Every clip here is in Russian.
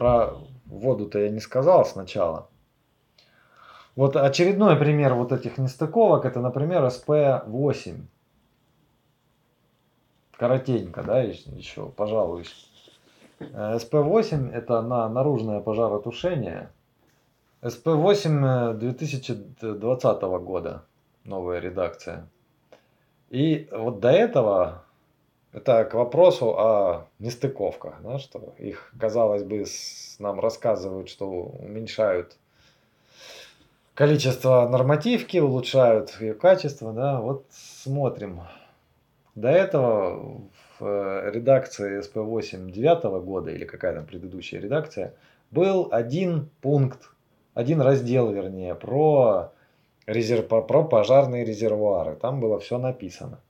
Про воду-то я не сказал сначала. Вот очередной пример вот этих нестыковок, это, например, СП-8. Коротенько, да, еще, пожалуй. СП-8 это на наружное пожаротушение. СП-8 2020 года, новая редакция. И вот до этого, это к вопросу о нестыковках, да, что их, казалось бы, нам рассказывают, что уменьшают количество нормативки, улучшают ее качество, да, вот смотрим. До этого в редакции СП-8 2009 года, или какая там предыдущая редакция, был один пункт, один раздел, вернее, про пожарные резервуары. Там было все написано.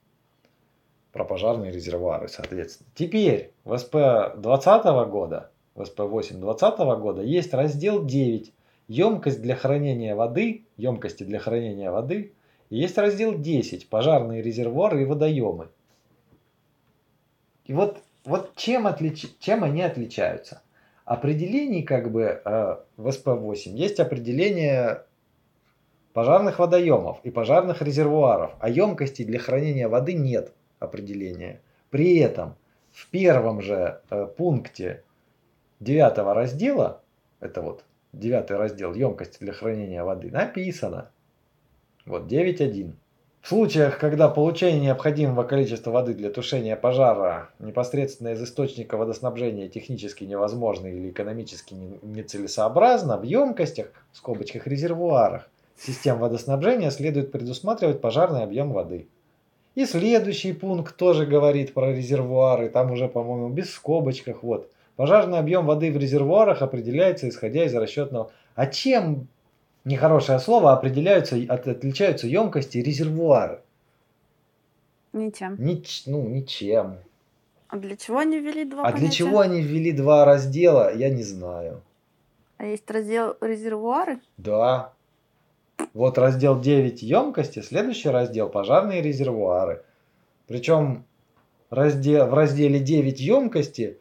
Про пожарные резервуары, соответственно. Теперь в СП-20 года, в СП-8 2020 года есть раздел 9. Емкость для хранения воды, емкости для хранения воды. Есть раздел 10. Пожарные резервуары и водоемы. И вот чем они отличаются? Определений как бы в СП-8 есть определение пожарных водоемов и пожарных резервуаров, а емкостей для хранения воды нет определения. При этом в первом же пункте 9 раздела, это вот 9 раздел емкости для хранения воды, написано. Вот 9.1. В случаях, когда получение необходимого количества воды для тушения пожара непосредственно из источника водоснабжения технически невозможно или экономически нецелесообразно, в емкостях, в скобочках резервуарах, систем водоснабжения следует предусматривать пожарный объем воды. И следующий пункт тоже говорит про резервуары, там уже, по-моему, без скобочках. Вот. Пожарный объем воды в резервуарах определяется, исходя из расчетного... А чем... Нехорошее слово, отличаются емкости и резервуары. Ничем. Ничем. А для чего они ввели два понятия? Для чего они ввели два раздела, я не знаю. А есть раздел резервуары? Да. Вот раздел 9 емкости, следующий раздел пожарные резервуары. Причем в разделе 9 емкости,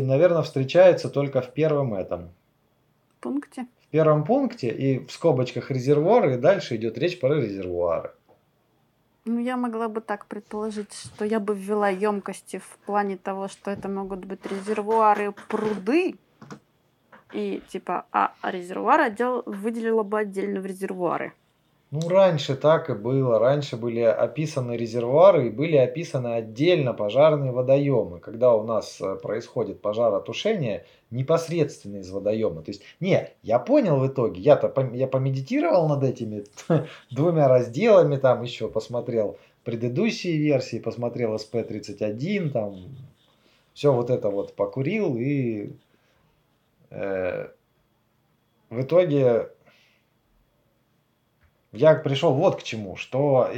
наверное, встречается только в первом этом. Пункте? В первом пункте и в скобочках резервуары, и дальше идет речь про резервуары. Ну, я могла бы так предположить, что я бы ввела емкости в плане того, что это могут быть резервуары, пруды, и типа, а резервуар выделила бы отдельно в резервуары. Ну, раньше так и было. Раньше были описаны резервуары и были описаны отдельно пожарные водоемы. Когда у нас происходит пожаротушение непосредственно из водоема. То есть, я понял в итоге, я помедитировал над этими двумя разделами, там еще посмотрел предыдущие версии, посмотрел СП-31, там все вот это вот покурил и в итоге... Я пришел вот к чему, что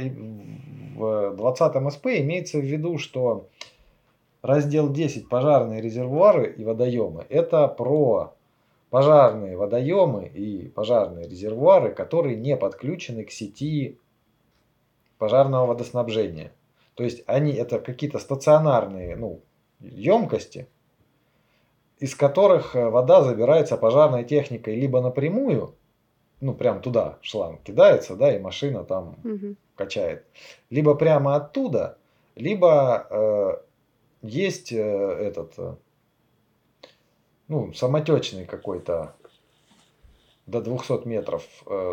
в 20-м СП имеется в виду, что раздел 10 пожарные резервуары и водоемы это про пожарные водоемы и пожарные резервуары, которые не подключены к сети пожарного водоснабжения. То есть они это какие-то стационарные емкости, из которых вода забирается пожарной техникой либо напрямую, прям туда шланг кидается, да, и машина там качает. Либо прямо оттуда, либо есть самотечный какой-то до 200 метров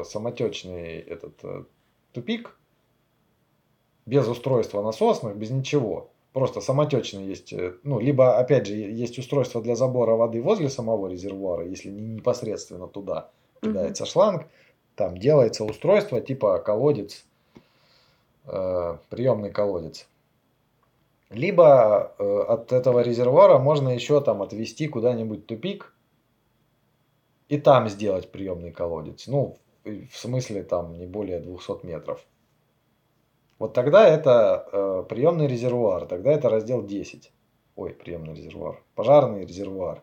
самотечный тупик без устройства насосных, без ничего. Просто самотечный есть, либо опять же есть устройство для забора воды возле самого резервуара, если не непосредственно туда. Кидается шланг, там делается устройство типа колодец, приемный колодец. Либо от этого резервуара можно еще там отвести куда-нибудь тупик и там сделать приемный колодец. В смысле там не более 200 метров. Вот тогда это приемный резервуар, тогда это раздел 10. Приемный резервуар, пожарный резервуар.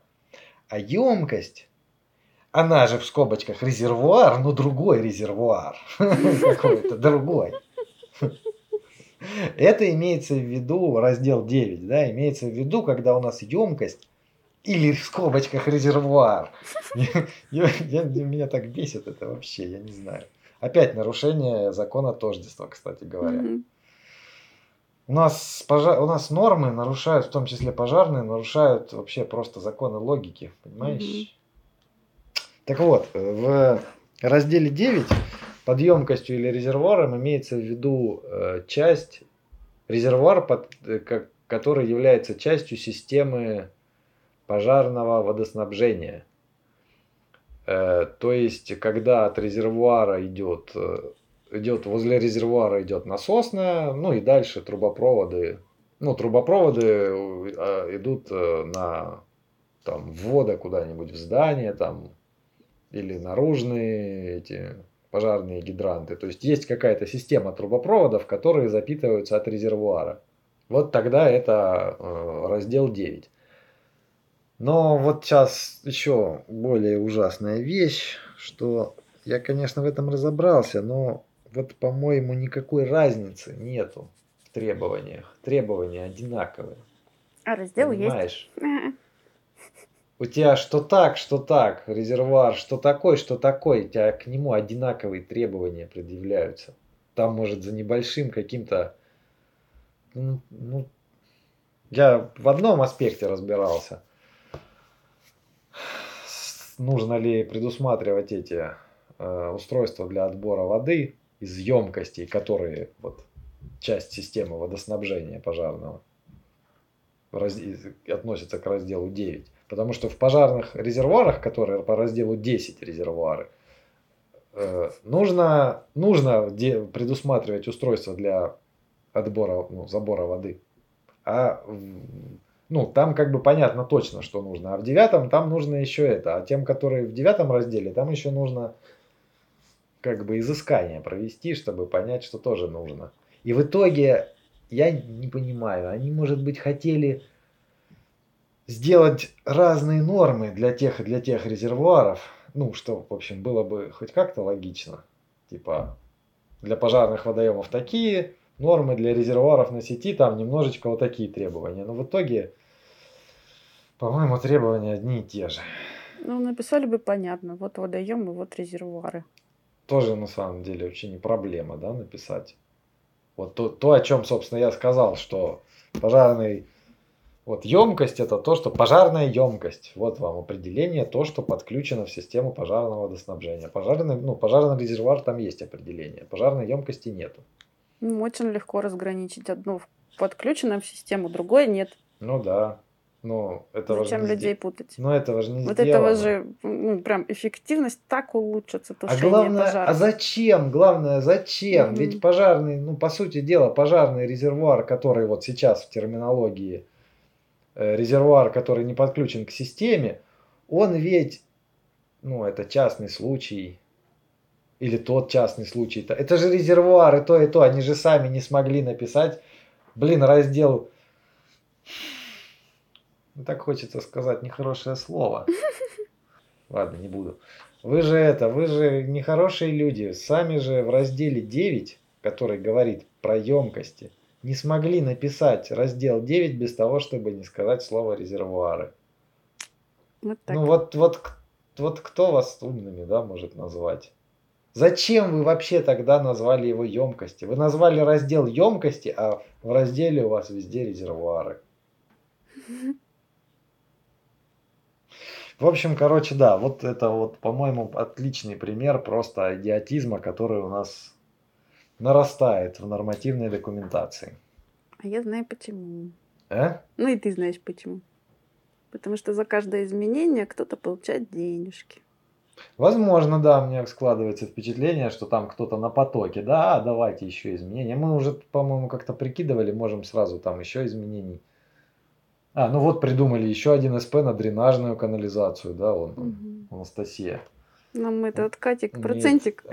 А емкость... Она же в скобочках резервуар, но другой резервуар. Какой-то другой. Это имеется в виду раздел 9, да, имеется в виду, когда у нас емкость или в скобочках резервуар. Меня так бесит это вообще, я не знаю. Опять нарушение закона тождества, кстати говоря. У нас нормы нарушают, в том числе пожарные, нарушают вообще просто законы логики, понимаешь? Так вот, в разделе 9 под емкостью или резервуаром имеется в виду часть, резервуар, который является частью системы пожарного водоснабжения. То есть, когда от резервуара идет возле резервуара идет насосная, ну и дальше трубопроводы. Ну, трубопроводы идут на там, ввода куда-нибудь в здание, там, или наружные эти пожарные гидранты. То есть, есть какая-то система трубопроводов, которые запитываются от резервуара. Вот тогда это раздел 9. Но вот сейчас еще более ужасная вещь, что я, конечно, в этом разобрался, но вот, по-моему, никакой разницы нету в требованиях. Требования одинаковые. А раздел понимаешь? Есть. У тебя что так, резервуар, что такой, у тебя к нему одинаковые требования предъявляются. Там, может, за небольшим каким-то... Ну, я в одном аспекте разбирался. Нужно ли предусматривать эти устройства для отбора воды из емкостей, которые вот, часть системы водоснабжения пожарного относятся к разделу 9. Потому что в пожарных резервуарах, которые по разделу 10 резервуары, нужно предусматривать устройства для отбора, ну, забора воды. А ну, там как бы понятно точно, что нужно. А в 9 там нужно еще это. А тем, которые в 9 разделе, там еще нужно как бы изыскание провести, чтобы понять, что тоже нужно. И в итоге, я не понимаю, они, может быть, хотели сделать разные нормы для тех резервуаров. Ну, что, в общем, было бы хоть как-то логично. Типа, для пожарных водоемов такие... Нормы для резервуаров на сети, там немножечко вот такие требования. Но в итоге, по-моему, требования одни и те же. Ну, написали бы понятно. Вот водоемы, вот резервуары. Тоже, на самом деле, вообще не проблема, да, написать. Вот то, о чем, собственно, я сказал, что пожарный... Вот емкость, это то, что пожарная емкость. Вот вам определение, то, что подключено в систему пожарного водоснабжения. Пожарный резервуар там есть определение. Пожарной емкости нету. Ну, очень легко разграничить одну подключенную в систему, другой нет. Ну да. Но этого зачем же не людей путать? Но этого же не вот сделано. Этого же ну, прям эффективность так улучшится, тушение пожара. А зачем? Главное, зачем? Mm-hmm. Ведь пожарный, ну по сути дела, пожарный резервуар, который вот сейчас в терминологии резервуар, который не подключен к системе, он ведь, ну это частный случай. Или тот частный случай. Это же резервуар и то. Они же сами не смогли написать. Блин, раздел... Так хочется сказать нехорошее слово. Ладно, не буду. Вы же нехорошие люди. Сами же в разделе 9, который говорит про емкости, не смогли написать раздел 9 без того, чтобы не сказать слово резервуары. Вот так. Ну вот кто вас умными, да, может назвать? Зачем вы вообще тогда назвали его емкости? Вы назвали раздел емкости, а в разделе у вас везде резервуары. В общем, короче, да, вот это вот, по-моему, отличный пример просто идиотизма, который у нас нарастает в нормативной документации. А я знаю почему. Ну и ты знаешь почему. Потому что за каждое изменение кто-то получает денежки. Возможно, да, у меня складывается впечатление, что там кто-то на потоке, да, давайте еще изменения. Мы уже, по-моему, как-то прикидывали, можем сразу там еще изменений. А, ну вот придумали еще один СП на дренажную канализацию, да, он Анастасия. Нам это от Катик процентик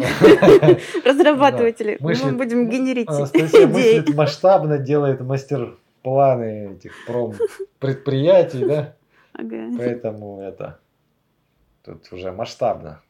разрабатыватели, мы будем генерить идеи. Анастасия мыслит масштабно, делает мастер-планы этих промпредприятий, да, поэтому это... Тут уже масштабно.